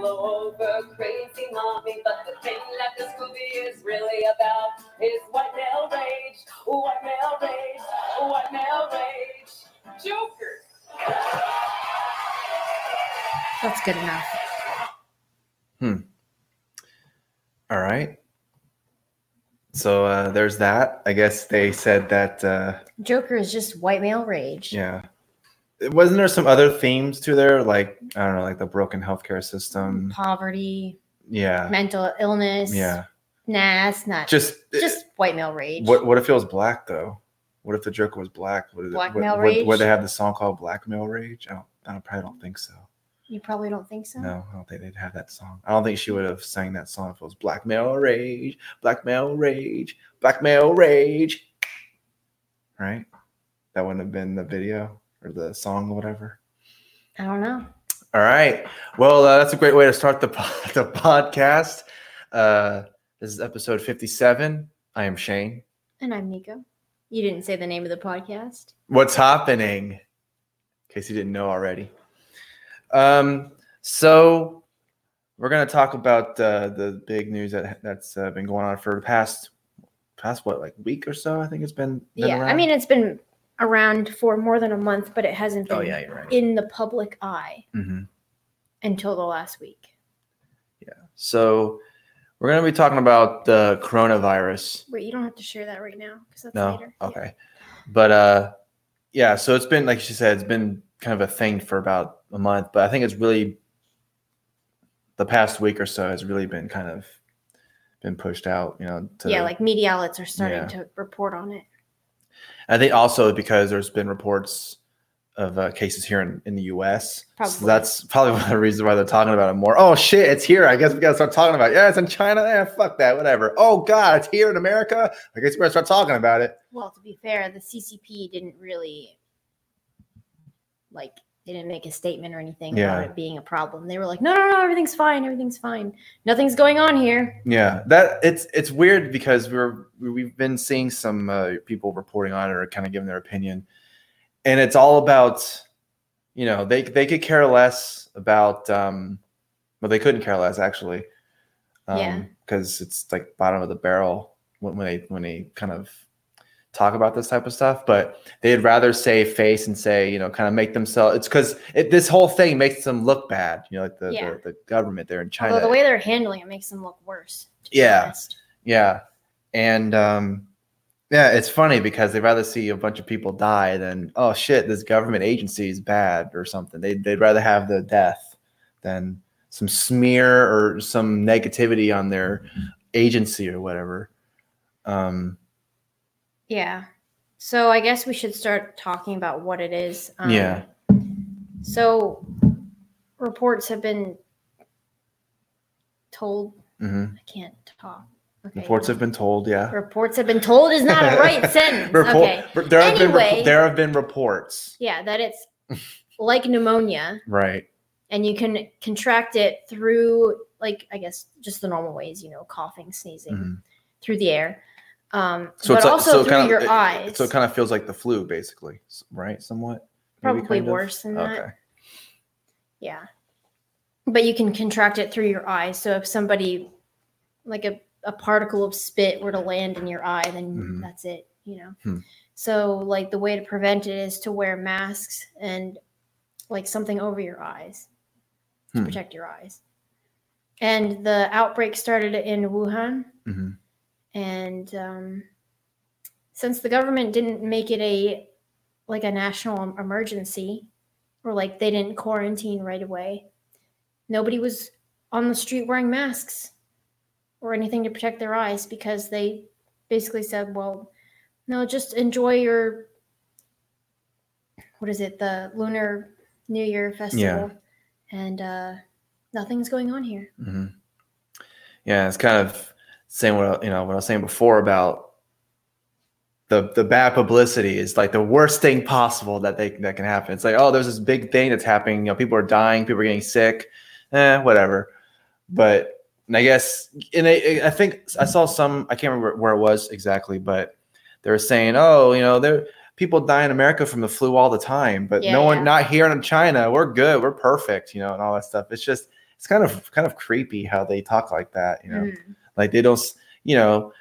pillow over crazy mommy. But the thing that this movie is really about is white male rage, white male rage, white male rage. Joker. That's good enough. All right. So there's that. I guess they said that Joker is just white male rage. Yeah. Wasn't there some other themes to there? Like, I don't know, like the broken healthcare system. Poverty. Yeah. Mental illness. Yeah. Nah, it's not. Just white male rage. What if it was black, though? What if the Joker was black? Black male rage? Would they have the song called Black Male Rage? I probably don't think so. You probably don't think so? No, I don't think they'd have that song. I don't think she would have sang that song if it was Black Male Rage, Black Male Rage, Black Male Rage. Right? That wouldn't have been the video or the song or whatever. I don't know. All right. Well, that's a great way to start the podcast. This is episode 57. I am Shane. And I'm Nico. You didn't say the name of the podcast. What's happening? In case you didn't know already. So we're going to talk about the big news that's been going on for the past week or so. I think it's been around. I mean, it's been around for more than a month, but it hasn't been in the public eye until the last week. Yeah. So we're going to be talking about the coronavirus. Wait, you don't have to share that right now because that's later. Okay. Yeah. But so it's been, like she said, it's been kind of a thing for about a month, but I think it's really the past week or so has really been kind of been pushed out, like media outlets are starting to report on it. I think also because there's been reports of cases here in the U.S. Probably. So that's probably one of the reasons why they're talking about it more. Oh shit, it's here. I guess we got to start talking about it. Yeah, it's in China. Yeah, fuck that, whatever. Oh God, it's here in America. I guess we better start talking about it. Well, to be fair, the CCP didn't really they didn't make a statement or anything about it being a problem. They were like, no, everything's fine. Everything's fine. Nothing's going on here. Yeah. It's weird because we've been seeing some people reporting on it or kind of giving their opinion. And it's all about, they could care less about, well, they couldn't care less actually. Cause it's like bottom of the barrel when they kind of talk about this type of stuff, but they'd rather save face and say, kind of make themselves, it's because this whole thing makes them look bad, like the government there in China. Although the way they're handling it makes them look worse. Yeah. Yeah. And it's funny because they'd rather see a bunch of people die than, oh shit, this government agency is bad or something. They'd rather have the death than some smear or some negativity on their agency or whatever. Yeah. So I guess we should start talking about what it is. So reports have been told. Mm-hmm. I can't talk. Okay. Reports have been told, yeah. Reports have been told is not a right sentence. Okay. There have been reports. Yeah, that it's like pneumonia. Right. And you can contract it through, I guess, just the normal ways, coughing, sneezing, through the air. But also through your eyes. So it kind of feels like the flu, basically, right? Somewhat. Probably worse than that. Okay. Yeah. But you can contract it through your eyes. So if somebody, like a particle of spit were to land in your eye, then that's it, So, the way to prevent it is to wear masks and, something over your eyes to protect your eyes. And the outbreak started in Wuhan. Mm-hmm. And since the government didn't make it a national emergency or they didn't quarantine right away, nobody was on the street wearing masks or anything to protect their eyes because they basically said, well, no, just enjoy your, the Lunar New Year festival and nothing's going on here. Mm-hmm. Yeah, it's kind of saying what I was saying before about the bad publicity is the worst thing possible that can happen. It's oh, there's this big thing that's happening. People are dying, people are getting sick, whatever. But I guess, and I think I saw some, I can't remember where it was exactly, but they were saying, there people die in America from the flu all the time, but no one not here in China. We're good, we're perfect, and all that stuff. It's just it's kind of creepy how they talk like that, you know. Mm. Like they don't, you know,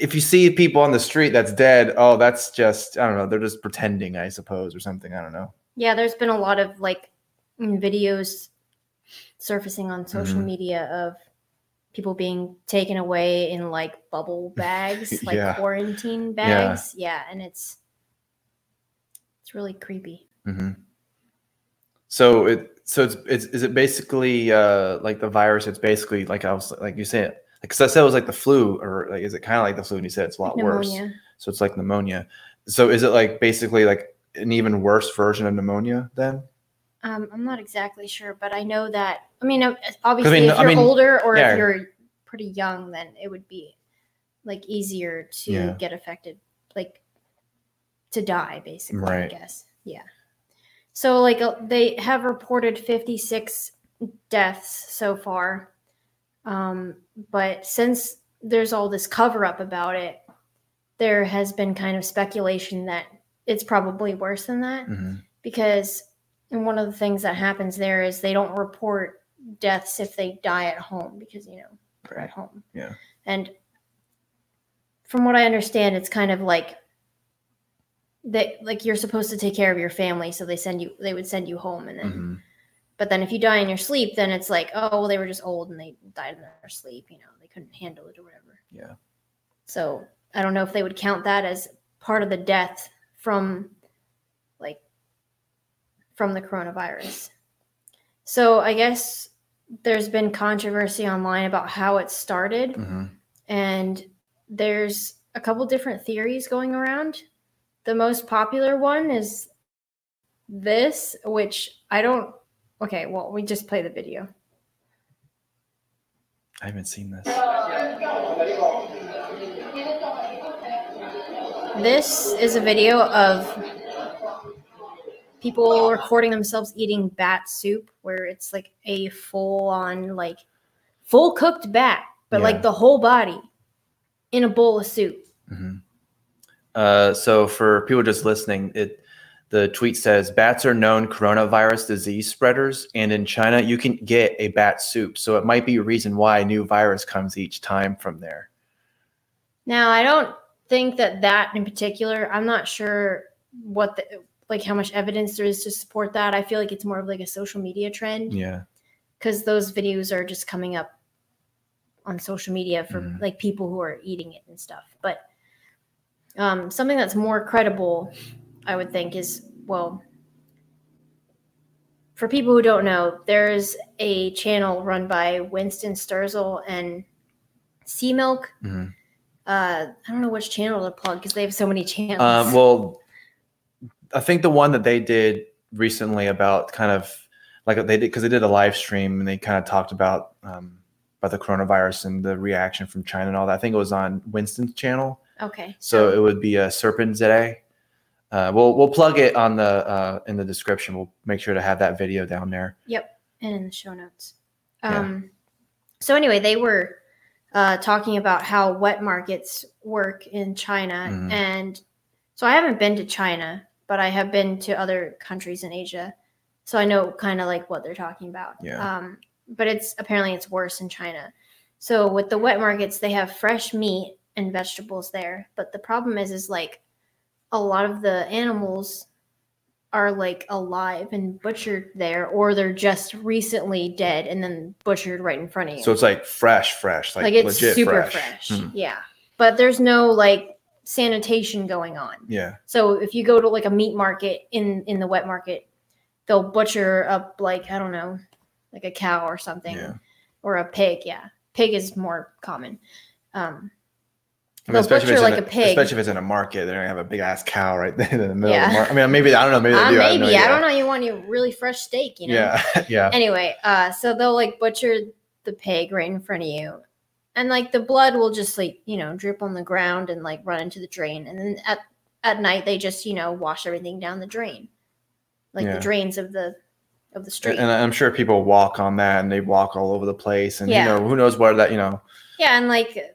if you see people on the street that's dead, oh, that's just, I don't know, they're just pretending, I suppose, or something. I don't know. Yeah, there's been a lot of like videos surfacing on social media of people being taken away in like bubble bags, like quarantine bags. Yeah, and it's really creepy. Mm-hmm. So it's basically like the virus. It's basically like I was like you said, because I said it was like the flu, or like, is it kind of like the flu? And you said it's a lot worse. So it's like pneumonia. So is it like basically like an even worse version of pneumonia then? I'm not exactly sure, but I know that. I mean, obviously, if you're older or if you're pretty young, then it would be like easier to get affected, like to die, basically. Right. I guess. Yeah. So, like, they have reported 56 deaths so far. But since there's all this cover-up about it, there has been kind of speculation that it's probably worse than that. Mm-hmm. Because one of the things that happens there is they don't report deaths if they die at home because, you know, they're at home. Yeah. And from what I understand, it's kind of like, they like you're supposed to take care of your family, so they would send you home, and then but then if you die in your sleep, then it's like, oh well, they were just old and they died in their sleep, you know, they couldn't handle it or whatever. Yeah. So I don't know if they would count that as part of the death from the coronavirus. So I guess there's been controversy online about how it started, and there's a couple different theories going around. The most popular one is this, which I don't... Okay, well, we just play the video. I haven't seen this. This is a video of people recording themselves eating bat soup, where it's like a full-on, like, full-cooked bat, but like the whole body in a bowl of soup. Mm-hmm. So for people just listening, the tweet says, bats are known coronavirus disease spreaders, and in China, you can get a bat soup. So it might be a reason why a new virus comes each time from there. Now, I don't think that in particular, I'm not sure what how much evidence there is to support that. I feel like it's more of like a social media trend. Yeah. Because those videos are just coming up on social media for like people who are eating it and stuff. But something that's more credible, I would think, is, well, for people who don't know, there's a channel run by Winston Sturzel and Sea Milk. Mm-hmm. I don't know which channel to plug because they have so many channels. Well, I think the one that they did recently about kind of like they did, because they did a live stream and they kind of talked about the coronavirus and the reaction from China and all that. I think it was on Winston's channel. Okay. So it would be a Serpent Today. We'll plug it on the in the description. We'll make sure to have that video down there. Yep, and in the show notes. So anyway, they were talking about how wet markets work in China, and so I haven't been to China, but I have been to other countries in Asia, so I know kind of like what they're talking about. Yeah. But apparently it's worse in China. So with the wet markets, they have fresh meat and vegetables there, but the problem is like a lot of the animals are like alive and butchered there, or they're just recently dead and then butchered right in front of you. So it's like fresh, like it's legit super fresh. Mm-hmm. Yeah, but there's no like sanitation going on. Yeah. So if you go to like a meat market in the wet market, they'll butcher up like, I don't know, like a cow or something, or a pig. Yeah, pig is more common. I mean, especially if it's in a market, they're gonna have a big ass cow right there in the middle of the market. I mean, maybe I don't know. Maybe they do. I don't know. You want your really fresh steak, you know? Yeah, yeah. Anyway, so they'll like butcher the pig right in front of you, and like the blood will just like, you know, drip on the ground and like run into the drain, and then at night they just, you know, wash everything down the drain, like the drains of the street. And I'm sure people walk on that, and they walk all over the place, and you know, who knows where that, you know. Yeah, and like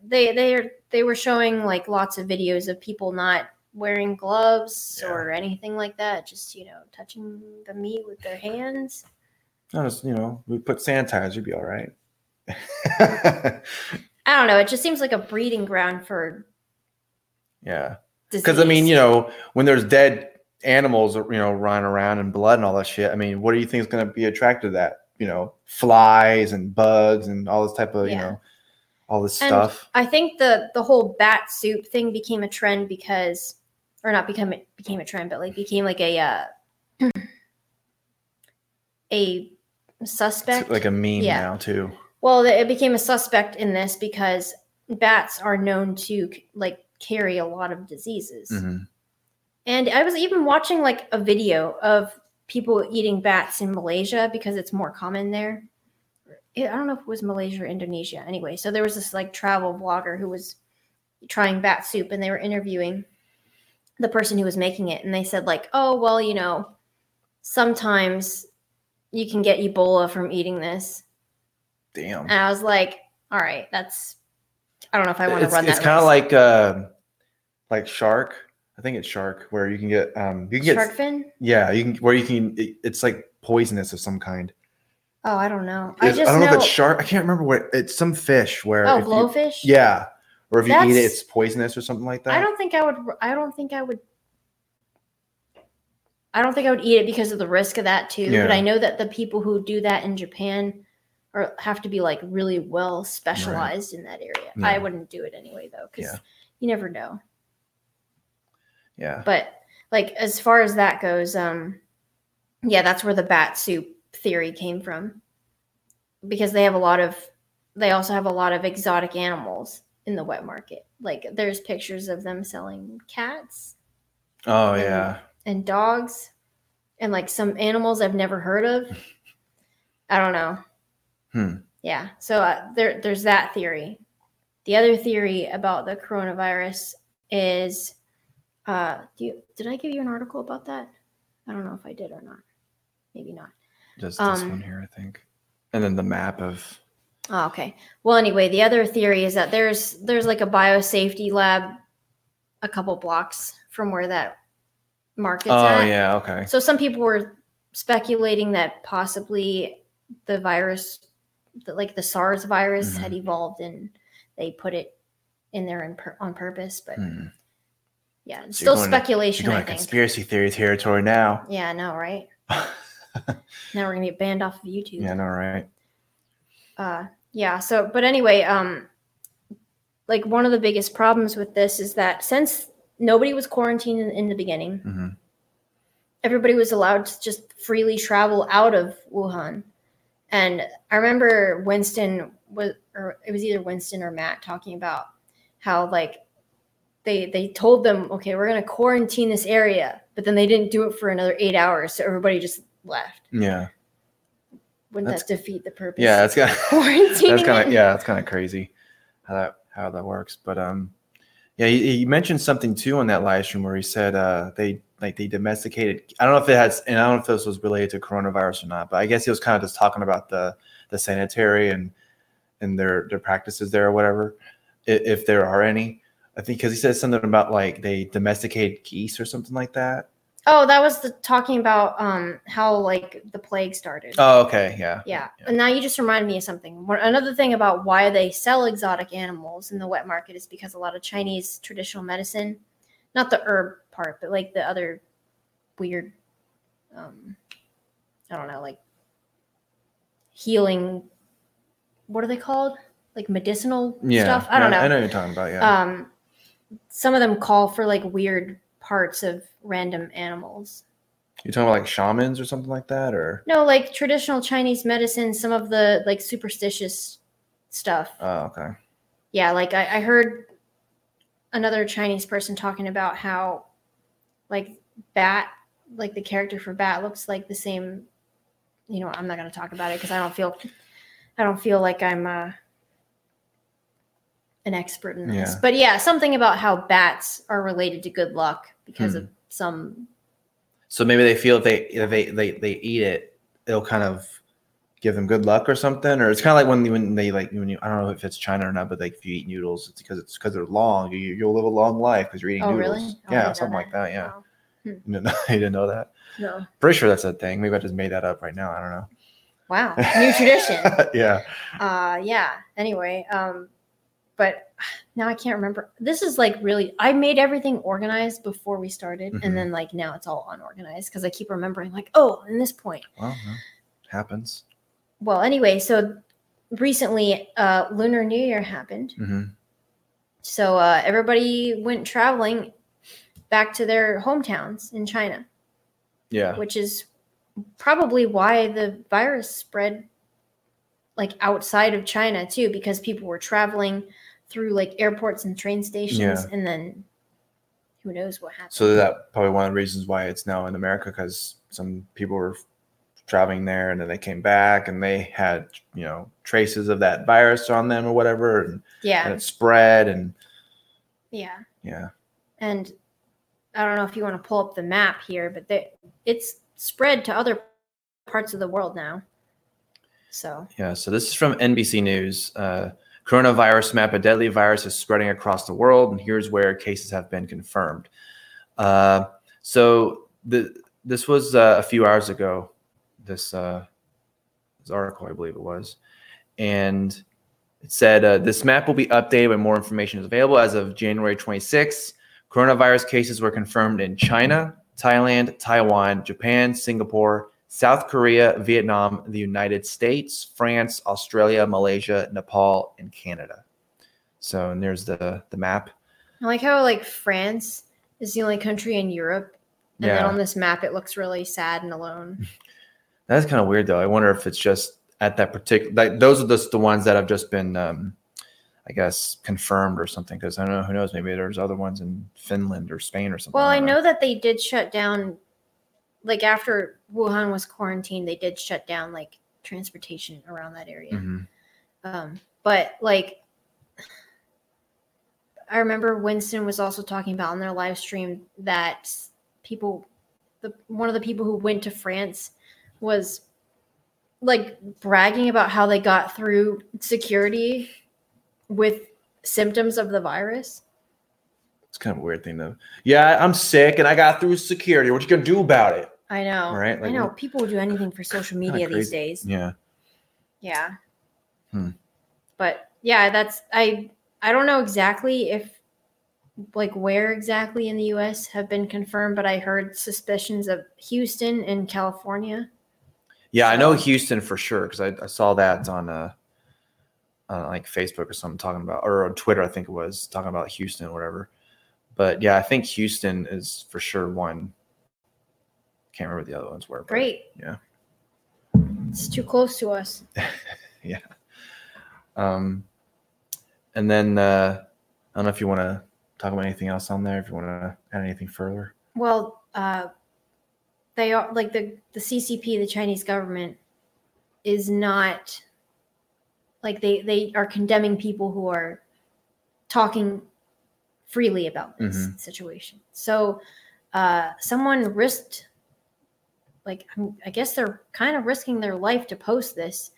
they were showing like lots of videos of people not wearing gloves or anything like that, just, you know, touching the meat with their hands. Just, you know, we put sand tires, you'd be all right. I don't know. It just seems like a breeding ground for. Yeah. Because, I mean, you know, when there's dead animals, you know, running around and blood and all that shit, I mean, what do you think is going to be attracted to that? You know, flies and bugs and all this type of, you know, all this and stuff. I think the whole bat soup thing became a trend because, or not become, it became a trend, but like became like a suspect. It's like a meme now too. Well, it became a suspect in this because bats are known to like carry a lot of diseases. Mm-hmm. And I was even watching like a video of people eating bats in Malaysia because it's more common there. I don't know if it was Malaysia or Indonesia. Anyway, so there was this like travel blogger who was trying bat soup and they were interviewing the person who was making it. And they said like, oh, well, you know, sometimes you can get Ebola from eating this. Damn. And I was like, all right, that's, I don't know if I want to run that. It's kind of like shark. I think it's shark where you can get shark fin. Yeah. It's like poisonous of some kind. Oh, I don't know. I don't know if it's shark. I can't remember what it's some fish where. Oh, blowfish. Yeah. Or if you eat it, it's poisonous or something like that. I don't think I would eat it because of the risk of that too. Yeah. But I know that the people who do that in Japan or have to be like really well specialized in that area. No. I wouldn't do it anyway though. Cause you never know. Yeah. But like, as far as that goes, that's where the bat soup theory came from because they also have a lot of exotic animals in the wet market. Like there's pictures of them selling cats. Oh and dogs and like some animals I've never heard of. I don't know. Yeah. So there's that theory. The other theory about the coronavirus is, did I give you an article about that? I don't know if I did or not. Maybe not. Just this one here, I think. And then the map of. Oh, okay. Well, anyway, the other theory is that there's like a biosafety lab a couple blocks from where that market's at. Oh, yeah. Okay. So some people were speculating that possibly the virus, like the SARS virus, had evolved and they put it in there on purpose. But yeah, it's still speculation. You're going to conspiracy theory territory now. Yeah, I know, right? Now we're going to get banned off of YouTube. Yeah, I know, right? So, but anyway, like one of the biggest problems with this is that since nobody was quarantined in the beginning, everybody was allowed to just freely travel out of Wuhan. And I remember Winston or Matt talking about how like they told them, okay, we're going to quarantine this area, but then they didn't do it for another 8 hours. So everybody just left. Yeah. Wouldn't that defeat the purpose? Yeah. That's kind of crazy how that works. But, he mentioned something too on that live stream where he said, they domesticated. I don't know if it has, and I don't know if this was related to coronavirus or not, but I guess he was kind of just talking about the sanitary and their practices there or whatever, if there are any. I think because he said something about like they domesticated geese or something like that. Oh, that was talking about how like the plague started. Oh, okay, yeah. And now you just reminded me of something. Another thing about why they sell exotic animals in the wet market is because a lot of Chinese traditional medicine, not the herb part, but like the other weird, I don't know, like healing. What are they called? Like medicinal stuff. I don't know. I know what you're talking about. Yeah. Some of them call for like weird parts of random animals. You're talking about like shamans or something like that, or no, like traditional Chinese medicine. Some of the like superstitious stuff. Oh, okay. Yeah, like I heard another Chinese person talking about how like Bat, like the character for Bat, looks like the same. You know what, I'm not going to talk about it because I don't feel like I'm an expert in this, but something about how bats are related to good luck because of some. So maybe they feel if they eat it, it'll kind of give them good luck or something. Or it's kind of like when I don't know if it's China or not, but like if you eat noodles, it's because they're long. You'll live a long life because you're eating noodles. Really? Oh, yeah, something like that. Yeah, wow. You didn't know that? No, pretty sure that's a thing. Maybe I just made that up right now. I don't know. Wow. New tradition. Yeah. Yeah. Anyway. But now I can't remember. This is like really, I made everything organized before we started. Mm-hmm. And then like now it's all unorganized because I keep remembering like, oh, and this point. Well, that happens. Well, anyway, so recently Lunar New Year happened. Mm-hmm. So everybody went traveling back to their hometowns in China. Yeah. Which is probably why the virus spread like outside of China too, because people were traveling through like airports and train stations, and then who knows what happened. So that probably one of the reasons why it's now in America, because some people were traveling there and then they came back and they had, you know, traces of that virus on them or whatever. And, and it spread and And I don't know if you want to pull up the map here, but it's spread to other parts of the world now. So, so this is from NBC News. Coronavirus map, a deadly virus is spreading across the world, and here's where cases have been confirmed. This was a few hours ago, this article, I believe it was. And it said, this map will be updated when more information is available. As of January 26th, coronavirus cases were confirmed in China, Thailand, Taiwan, Japan, Singapore, South Korea, Vietnam, the United States, France, Australia, Malaysia, Nepal, and Canada. So, and there's the map. I like how like France is the only country in Europe, and then on this map it looks really sad and alone. That's kind of weird, though. I wonder if it's just at that particular. Like, those are just the ones that have just been, I guess, confirmed or something. Because I don't know, who knows? Maybe there's other ones in Finland or Spain or something. Well, I know that they did shut down. Like after Wuhan was quarantined, they did shut down like transportation around that area. Mm-hmm. But like, I remember Winston was also talking about on their live stream that one of the people who went to France was like bragging about how they got through security with symptoms of the virus. It's kind of a weird thing, though. Yeah, I'm sick, and I got through security. What you gonna do about it? I know, right? Like, I know people will do anything for social media these days. Yeah. But yeah, that's I don't know exactly if like where exactly in the U.S. have been confirmed, but I heard suspicions of Houston and California. Yeah, I know Houston for sure because I saw that on like Facebook or something talking about, or on Twitter I think it was talking about Houston or whatever. But yeah, I think Houston is for sure one. Can't remember what the other ones were. Great. Yeah. It's too close to us. Yeah. And then I don't know if you want to talk about anything else on there, if you want to add anything further. Well, they are like the CCP, the Chinese government, is not like they are condemning people who are talking freely about this situation. So someone risked, like, I guess they're kind of risking their life to post this.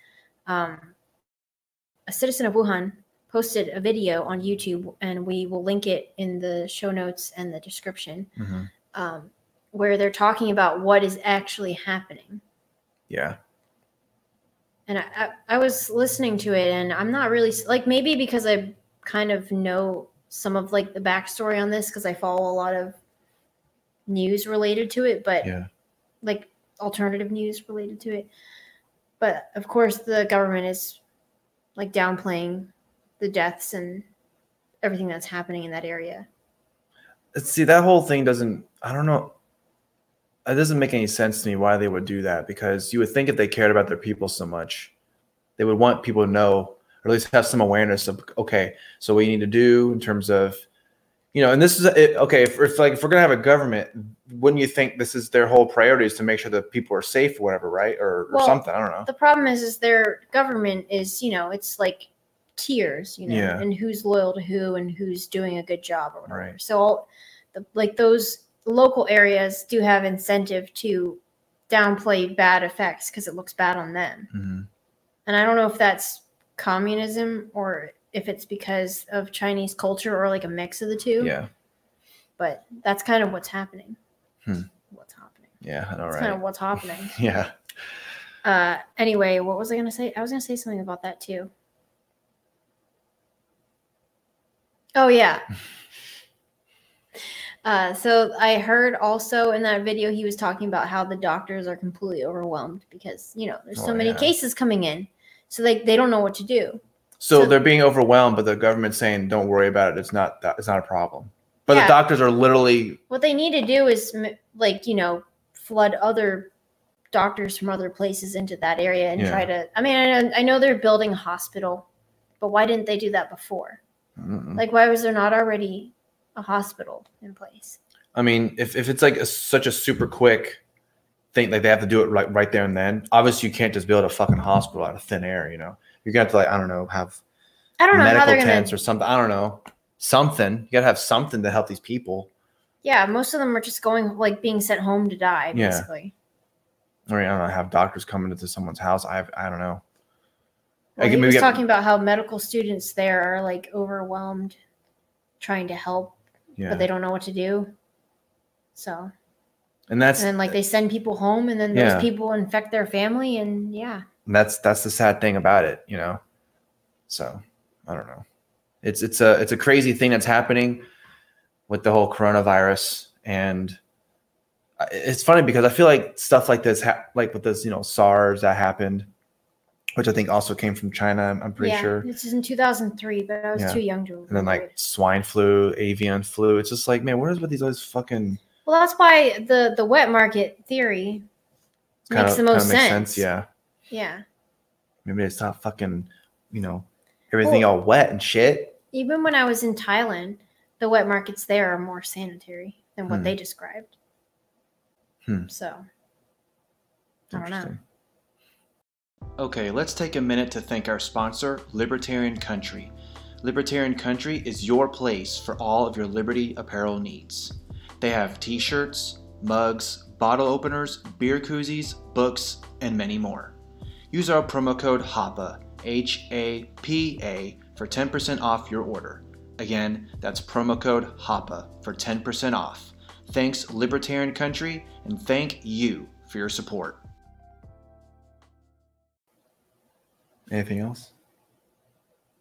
A citizen of Wuhan posted a video on YouTube, and we will link it in the show notes and the description, where they're talking about what is actually happening. Yeah. And I was listening to it, and I'm not really, like, maybe because I kind of know some of like the backstory on this because I follow a lot of news related to it, but like alternative news related to it. But of course the government is like downplaying the deaths and everything that's happening in that area. See, that whole thing doesn't, I don't know. It doesn't make any sense to me why they would do that, because you would think if they cared about their people so much, they would want people to know, or at least have some awareness of, okay, so what you need to do in terms of, you know, and this is, okay, if we're going to have a government, wouldn't you think this is their whole priority is to make sure that people are safe or whatever, right? Or something, I don't know. The problem is their government is, you know, it's like tiers, you know, and who's loyal to who and who's doing a good job or whatever. Right. So those local areas do have incentive to downplay bad effects because it looks bad on them. Mm-hmm. And I don't know if that's communism or if it's because of Chinese culture or like a mix of the two. Yeah. But that's kind of what's happening. Yeah, I know, right? That's kind of what's happening. Yeah. Anyway, what was I going to say? I was going to say something about that too. Oh, yeah. So I heard also in that video, he was talking about how the doctors are completely overwhelmed because, you know, there's so many cases coming in. So they don't know what to do. So they're being overwhelmed, but the government's saying, don't worry about it. It's not a problem. But the doctors are literally. What they need to do is flood other doctors from other places into that area and try to. I mean, I know they're building a hospital, but why didn't they do that before? Mm-mm. Like, why was there not already a hospital in place? I mean, if it's like such a super quick thing, like they have to do it right there and then. Obviously, you can't just build a fucking hospital out of thin air. You know, you got to have medical tents or something. I don't know, something. You got to have something to help these people. Yeah, most of them are just going being sent home to die, basically. I mean, I don't know. Have doctors coming into someone's house? I don't know. Well, he was talking about how medical students there are overwhelmed trying to help, but they don't know what to do. So, and then they send people home, and then those people infect their family, and that's the sad thing about it, you know. So I don't know. It's a crazy thing that's happening with the whole coronavirus, and it's funny because I feel like stuff like this, with this, SARS that happened, which I think also came from China. I'm pretty sure. This is in 2003, but I was too young to remember. And then swine flu, avian flu. It's just like, man, what is with these always fucking? Well, that's why the wet market theory makes the most sense. Yeah. Yeah. Maybe it's not fucking, everything all wet and shit. Even when I was in Thailand, the wet markets there are more sanitary than what they described. So, I don't know. Okay, let's take a minute to thank our sponsor, Libertarian Country. Libertarian Country is your place for all of your Liberty apparel needs. They have t-shirts, mugs, bottle openers, beer koozies, books, and many more. Use our promo code HAPA, H-A-P-A, for 10% off your order. Again, that's promo code HAPA for 10% off. Thanks, Libertarian Country, and thank you for your support. Anything else?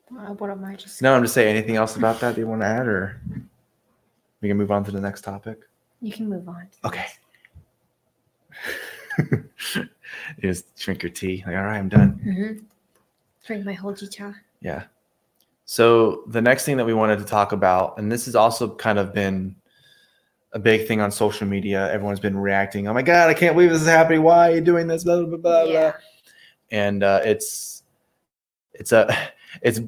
What am I just? No, I'm just saying. Anything else about that you want to add, or we can move on to the next topic? You can move on. Okay. You just drink your tea. All right, I'm done. Mm-hmm. Drink my whole jicha. Yeah. So the next thing that we wanted to talk about, and this has also kind of been a big thing on social media. Everyone's been reacting. Oh my God, I can't believe this is happening. Why are you doing this? Blah blah blah. Yeah. And it's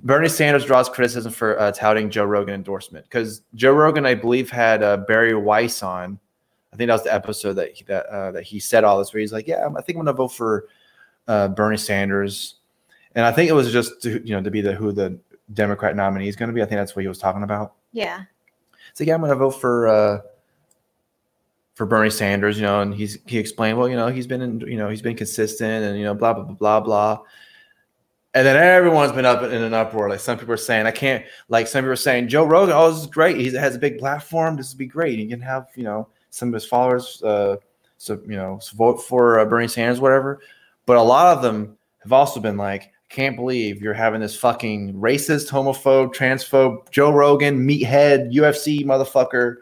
Bernie Sanders draws criticism for touting Joe Rogan endorsement, because Joe Rogan, I believe, had Barry Weiss on. I think that was the episode that he said all this, where he's like, yeah, I think I'm gonna vote for Bernie Sanders, and I think it was just to be who the Democrat nominee is gonna be. I think that's what he was talking about. Yeah. So yeah, I'm gonna vote for Bernie Sanders, and he explained, well, he's been consistent, and blah blah blah blah blah. And then everyone's been up in an uproar. Like some people are saying, some people are saying Joe Rogan, oh, this is great. He has a big platform. This would be great. He can have, some of his followers, vote for Bernie Sanders, whatever. But a lot of them have also been like, I can't believe you're having this fucking racist, homophobe, transphobe, Joe Rogan, meathead, UFC motherfucker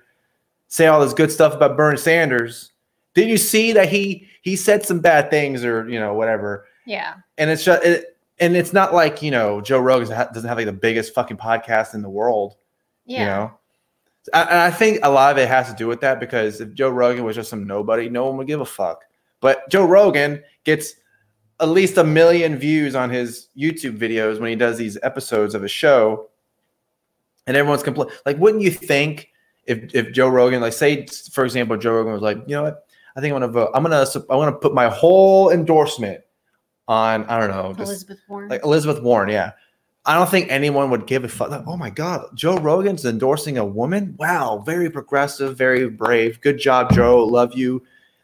say all this good stuff about Bernie Sanders. Didn't you see that he said some bad things or, whatever? Yeah. And it's just and it's not like, Joe Rogan doesn't have the biggest fucking podcast in the world. Yeah. I think a lot of it has to do with that, because if Joe Rogan was just some nobody, no one would give a fuck. But Joe Rogan gets at least 1 million views on his YouTube videos when he does these episodes of his show. And everyone's complaining. Like, wouldn't you think if Joe Rogan, say, for example, Joe Rogan was like, you know what? I think I'm going to vote. I want to put my whole endorsement on, I don't know, Elizabeth Warren. Like Elizabeth Warren, yeah. I don't think anyone would give a fuck. Like, oh my God, Joe Rogan's endorsing a woman? Wow, very progressive, very brave. Good job, Joe. Love you.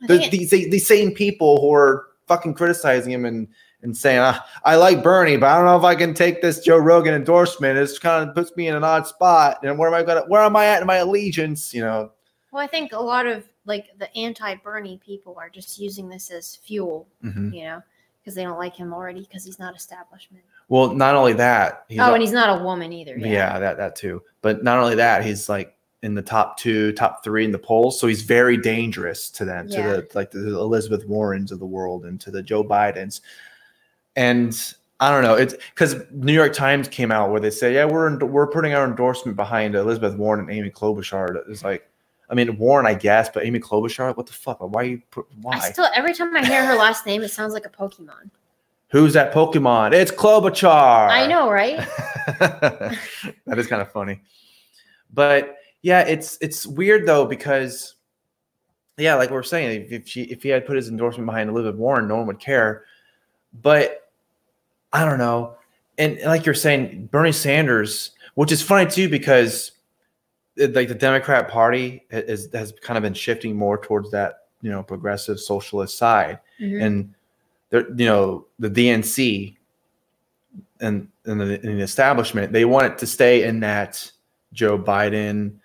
These same people who are fucking criticizing him and saying, I like Bernie, but I don't know if I can take this Joe Rogan endorsement. It kind of puts me in an odd spot. And where am I at in my allegiance? Well, I think a lot of the anti-Bernie people are just using this as fuel, because they don't like him already because he's not establishment. Well, not only that. And he's not a woman either. Yeah, that too. But not only that, he's like in the top 3 in the polls. So he's very dangerous to them, to the Elizabeth Warrens of the world and to the Joe Bidens. And I don't know. It's because New York Times came out where they say, yeah, we're putting our endorsement behind Elizabeth Warren and Amy Klobuchar. It's like, I mean, Warren, I guess, but Amy Klobuchar, what the fuck? Why? Every time I hear her last name, it sounds like a Pokemon. Who's that Pokemon? It's Klobuchar. I know, right? That is kind of funny. But yeah, it's weird though, because yeah, like we're saying, if he had put his endorsement behind Elizabeth Warren, no one would care. But I don't know. And like you're saying, Bernie Sanders, which is funny too, because like the Democrat Party has kind of been shifting more towards that, you know, progressive socialist side, mm-hmm. and the DNC and the establishment, they want it to stay in that Joe Biden,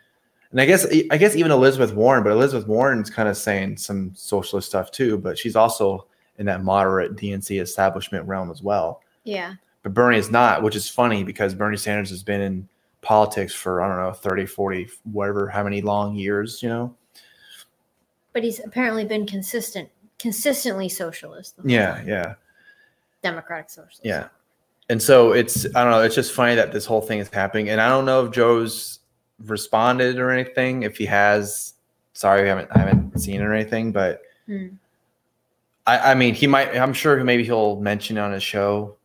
and I guess even Elizabeth Warren, but Elizabeth Warren's kind of saying some socialist stuff too, but she's also in that moderate DNC establishment realm as well. Yeah, but Bernie is not, which is funny because Bernie Sanders has been in politics for, I don't know, 30, 40, whatever, how many long years, you know? But he's apparently been consistently socialist. Yeah. Democratic socialist. Yeah. And so I don't know, it's just funny that this whole thing is happening. And I don't know if Joe's responded or anything. If he has, sorry, I haven't seen it or anything, but I mean, he might, I'm sure maybe he'll mention it on his show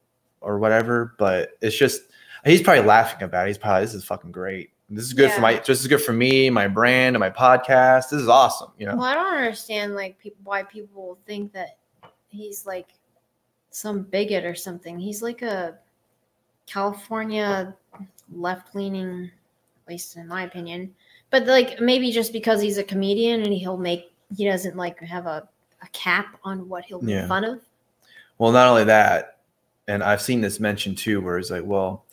or whatever, but it's just, he's probably laughing about it. He's probably, this is fucking great. This is good this is good for me, my brand, and my podcast. This is awesome. You know. Well, I don't understand why people think that he's like some bigot or something. He's like a California left-leaning, at least in my opinion. But like maybe just because he's a comedian and he doesn't like have a cap on what he'll make fun of. Well, not only that, and I've seen this mentioned too, where it's like, well,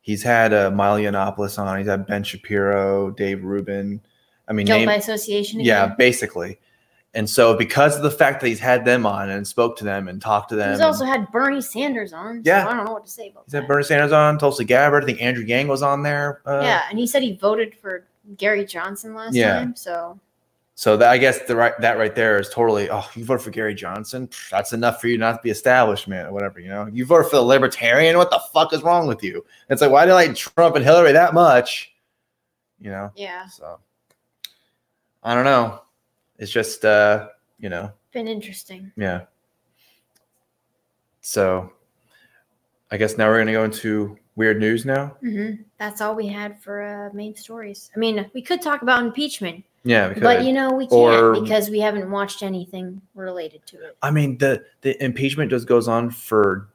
he's had Milo Yiannopoulos on. He's had Ben Shapiro, Dave Rubin. I mean, guilt by association. Yeah, again. Basically. And so, because of the fact that he's had them on and spoke to them and talked to them, he's also had Bernie Sanders on. Yeah, so I don't know what to say about that. He's had Bernie Sanders on, Tulsi Gabbard. I think Andrew Yang was on there. And he said he voted for Gary Johnson last time. So I guess that right there is totally. Oh, you voted for Gary Johnson? That's enough for you not to be establishment or whatever. You know, you voted for the libertarian. What the fuck is wrong with you? It's like, why do you like Trump and Hillary that much? You know. Yeah. So I don't know. It's just been interesting. Yeah. So I guess now we're gonna go into weird news now. Mm-hmm. That's all we had for main stories. I mean, we could talk about impeachment. Yeah, but we can't because we haven't watched anything related to it. I mean, the impeachment just goes on for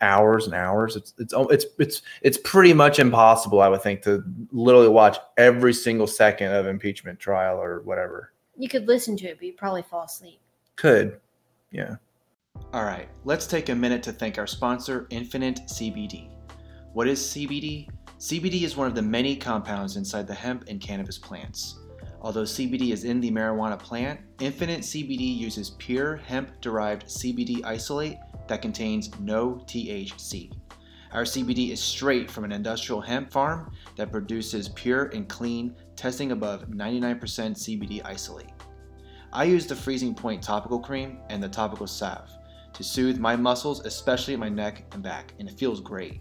hours and hours. It's pretty much impossible, I would think, to literally watch every single second of impeachment trial or whatever. You could listen to it, but you'd probably fall asleep. Could, yeah. All right, let's take a minute to thank our sponsor, Infinite CBD. What is CBD? CBD is one of the many compounds inside the hemp and cannabis plants. Although CBD is in the marijuana plant, Infinite CBD uses pure hemp-derived CBD isolate that contains no THC. Our CBD is straight from an industrial hemp farm that produces pure and clean, testing above 99% CBD isolate. I use the Freezing Point topical cream and the topical salve to soothe my muscles, especially my neck and back, and it feels great.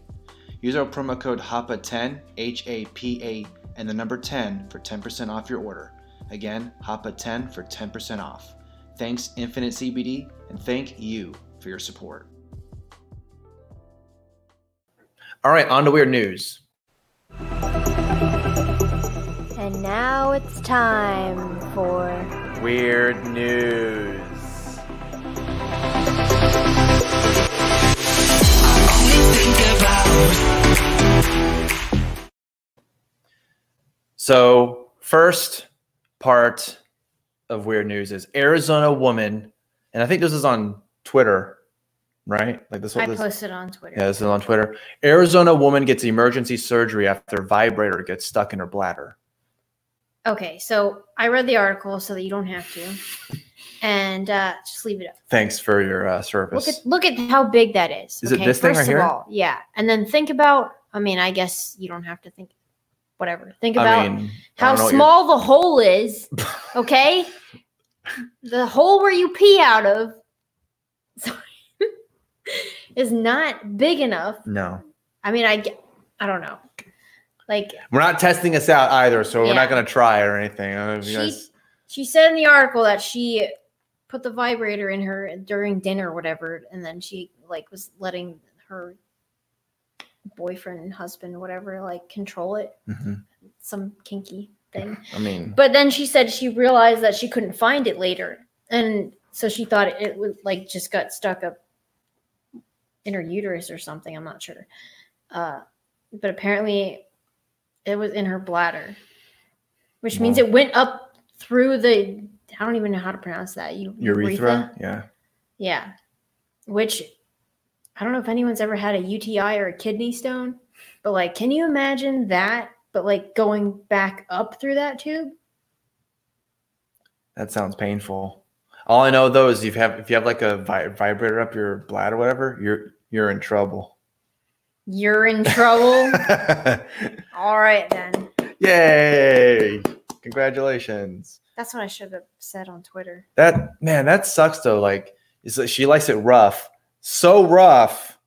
Use our promo code HAPA10, H-A-P-A, and the number 10 for 10% off your order. Again, HAPA10 for 10% off. Thanks, Infinite CBD, and thank you for your support. All right, on to weird news. And now it's time for weird news. So first part of weird news is Arizona woman, and I think this is on Twitter, right? Posted on Twitter. Yeah, this is on Twitter. Arizona woman gets emergency surgery after vibrator gets stuck in her bladder. Okay, so I read the article so that you don't have to. and just leave it up. Thanks for your service. Look at how big that is. Is it this thing right here? First of all, yeah. And then think about, I mean, I guess you don't have to think, whatever. Think about how small the hole is, okay? The hole where you pee out of is not big enough. No. I mean, I don't know. Like, we're not testing us out either, so we're not going to try or anything. I don't know if you guys... She said in the article that she put the vibrator in her during dinner or whatever, and then she like was letting her boyfriend, husband, whatever, like control it. Mm-hmm. Some kinky thing. I mean, but then she said she realized that she couldn't find it later, and so she thought it was like just got stuck up in her uterus or something. I'm not sure, but apparently it was in her bladder, which means it went up. Through the, I don't even know how to pronounce that. Urethra? Yeah. Yeah. Which, I don't know if anyone's ever had a UTI or a kidney stone, but like, can you imagine that? But like going back up through that tube? That sounds painful. All I know though is if you have like a vibrator up your bladder or whatever, you're in trouble. You're in trouble? All right then. Yay. Congratulations. That's what I should have said on Twitter. That sucks though. Like, she likes it rough. So rough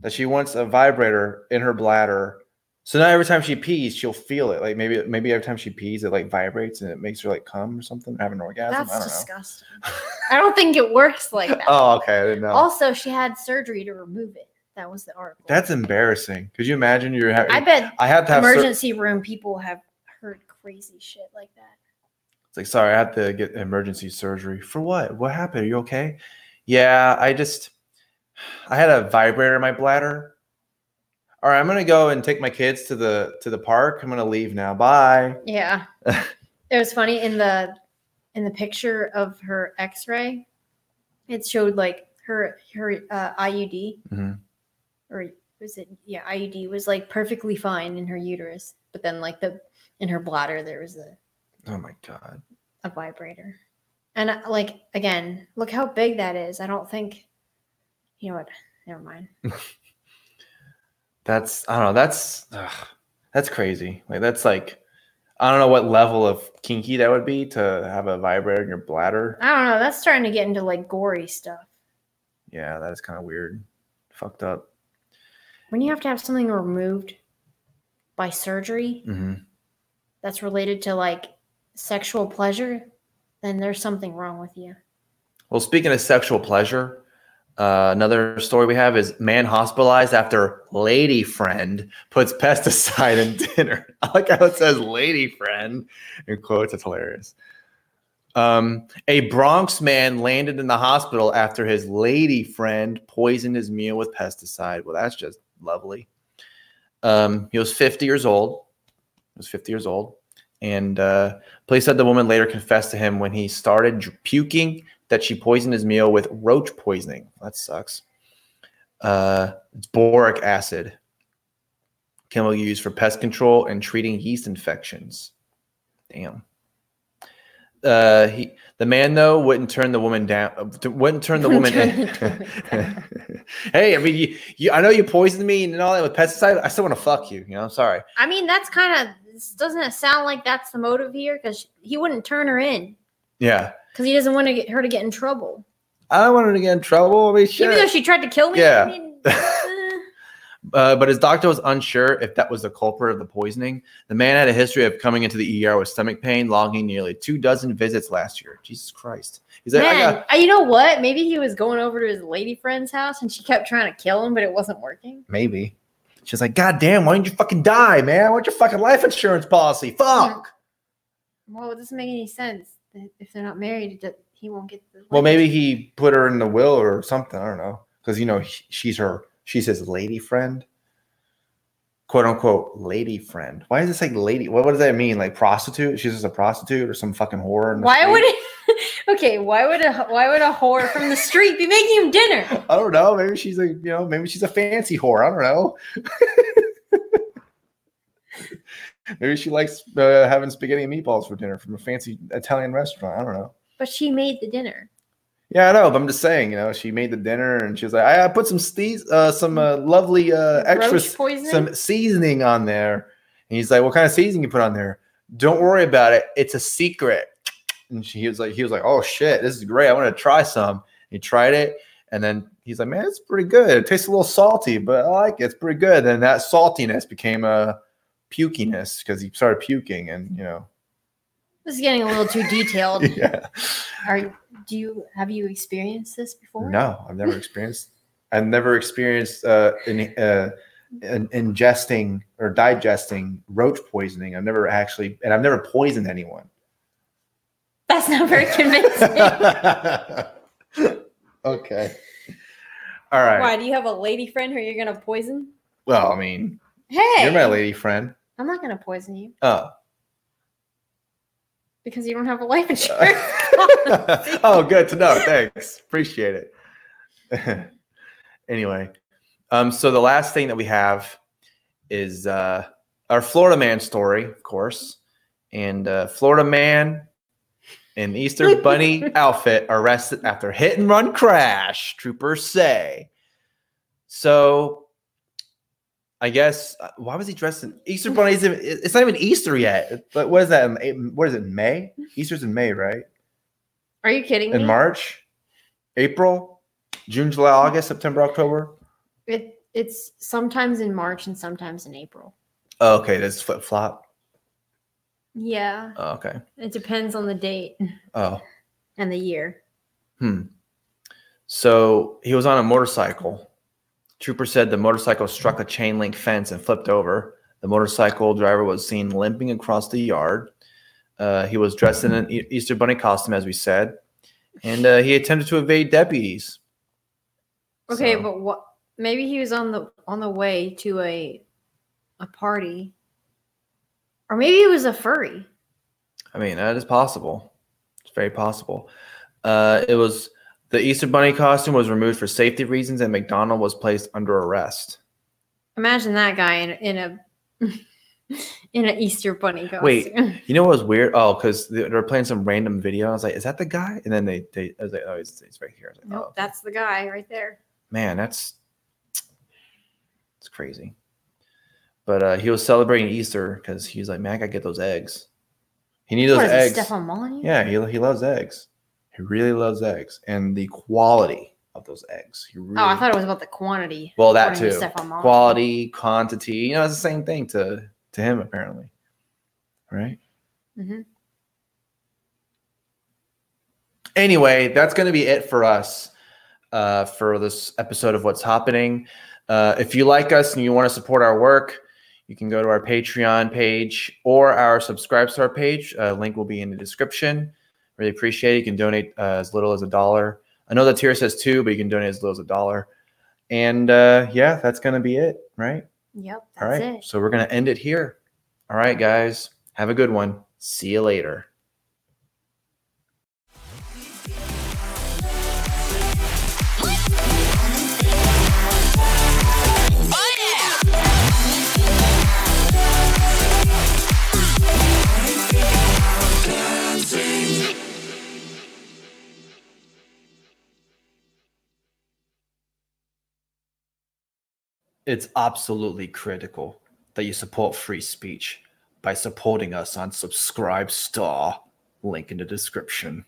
that she wants a vibrator in her bladder. So now every time she pees, she'll feel it. Like maybe every time she pees, it like vibrates and it makes her like cum or something, or have an orgasm. That's disgusting. I don't think it works like that. Oh, okay. I didn't know. Also, she had surgery to remove it. That was the article. That's embarrassing. Could you imagine you're having? I bet I have to have emergency room people have heard crazy shit like that. It's like, sorry, I had to get emergency surgery. For what? What happened? Are you okay? Yeah, I had a vibrator in my bladder. All right, I'm gonna go and take my kids to the park. I'm gonna leave now. Bye. Yeah. It was funny in the picture of her X-ray. It showed like her IUD, mm-hmm. or was it? Yeah, IUD was like perfectly fine in her uterus, but then like in her bladder, there was a vibrator. And like, again, look how big that is. I don't think, you know what? Never mind. That's crazy. Like, that's like, I don't know what level of kinky that would be to have a vibrator in your bladder. I don't know. That's starting to get into like gory stuff. Yeah. That is kind of weird. Fucked up. When you have to have something removed by surgery. Mm-hmm. That's related to like sexual pleasure, then there's something wrong with you. Well, speaking of sexual pleasure, another story we have is man hospitalized after lady friend puts pesticide in dinner. I like how it says lady friend in quotes. It's hilarious. A Bronx man landed in the hospital after his lady friend poisoned his meal with pesticide. Well, that's just lovely. He was 50 years old. And police said the woman later confessed to him when he started puking that she poisoned his meal with roach poisoning. That sucks. It's boric acid, chemical used for pest control and treating yeast infections. Damn. The man though wouldn't turn the woman down. Wouldn't turn the woman in. Hey, I mean, I know you poisoned me and all that with pesticide. I still want to fuck you. You know, I'm sorry. I mean, that's kind of. Doesn't it sound like that's the motive here? Because he wouldn't turn her in. Yeah. Because he doesn't want to her to get in trouble. I don't want her to get in trouble. I mean, even though she tried to kill me. Yeah. I mean, but his doctor was unsure if that was the culprit of the poisoning. The man had a history of coming into the ER with stomach pain, logging nearly 2 dozen visits last year. Jesus Christ. He's like, man, you know what? Maybe he was going over to his lady friend's house and she kept trying to kill him, but it wasn't working. Maybe. She's like, God damn, why didn't you fucking die, man? What's your fucking life insurance policy? Fuck. Well, it doesn't make any sense. If they're not married, he won't get the... Well, maybe he put her in the will or something. I don't know. Because, you know, she's his lady friend, quote unquote, lady friend. Why is it like lady? What does that mean? Like prostitute? She's just a prostitute or some fucking whore? Why would a whore from the street be making him dinner? I don't know. Maybe she's like, you know, maybe she's a fancy whore. I don't know. Maybe she likes having spaghetti and meatballs for dinner from a fancy Italian restaurant. I don't know. But she made the dinner. Yeah, I know. But I'm just saying, you know, she made the dinner and she was like, I put some lovely extra some seasoning on there. And he's like, what kind of seasoning you put on there? Don't worry about it. It's a secret. And he was like, oh shit, this is great. I want to try some. And he tried it. And then he's like, man, it's pretty good. It tastes a little salty, but I like it. It's pretty good. And that saltiness became a pukiness because he started puking and, you know. This is getting a little too detailed. Yeah. Have you experienced this before? No, I've never experienced. I've never experienced ingesting or digesting roach poisoning. And I've never poisoned anyone. That's not very convincing. Okay. All right. Why, do you have a lady friend who you're going to poison? Well, I mean, hey, you're my lady friend. I'm not going to poison you. Oh. Because you don't have a life insurance. Oh, good to know. Thanks. Appreciate it. Anyway, so the last thing that we have is our Florida man story, of course. And Florida man in Easter bunny outfit arrested after hit and run crash, troopers say. So I guess, why was he dressed in Easter bunny? It's not even Easter yet. But what is that? What is it? May? Easter's in May, right? Are you kidding me? In March, April, June, July, August, September, October. It's sometimes in March and sometimes in April. Oh, okay, that's flip flop. Yeah. Oh, okay. It depends on the date. Oh. And the year. So he was on a motorcycle. Trooper said the motorcycle struck a chain link fence and flipped over. The motorcycle driver was seen limping across the yard. He was dressed in an Easter bunny costume, as we said, and he attempted to evade deputies. Okay, so. But what? Maybe he was on the way to a party, or maybe it was a furry. I mean, that is possible. It's very possible. It was. The Easter bunny costume was removed for safety reasons, and McDonald was placed under arrest. Imagine that guy in an Easter bunny costume. Wait, you know what was weird? Oh, because they're playing some random video. I was like, "Is that the guy?" And then they I was like, "Oh, it's right here." I was like, nope, oh, that's the guy right there. Man, it's crazy. But he was celebrating Easter because he was like, "Man, I gotta get those eggs." He needs those eggs. Stefan Molyneux? Yeah, he loves eggs. He really loves eggs and the quality of those eggs. Oh, I thought it was about the quantity. Well, that too. Quality, quantity. You know, it's the same thing to him, apparently. Right? Mm-hmm. Anyway, that's going to be it for us for this episode of What's Happening. If you like us and you want to support our work, you can go to our Patreon page or our Subscribestar page. Link will be in the description. Really appreciate it. You can donate as little as $1. I know the tier says $2, but you can donate as little as $1. And yeah, that's going to be it, right? Yep, that's all right. It. So we're going to end it here. All right, guys. Have a good one. See you later. It's absolutely critical that you support free speech by supporting us on Subscribestar. Link in the description.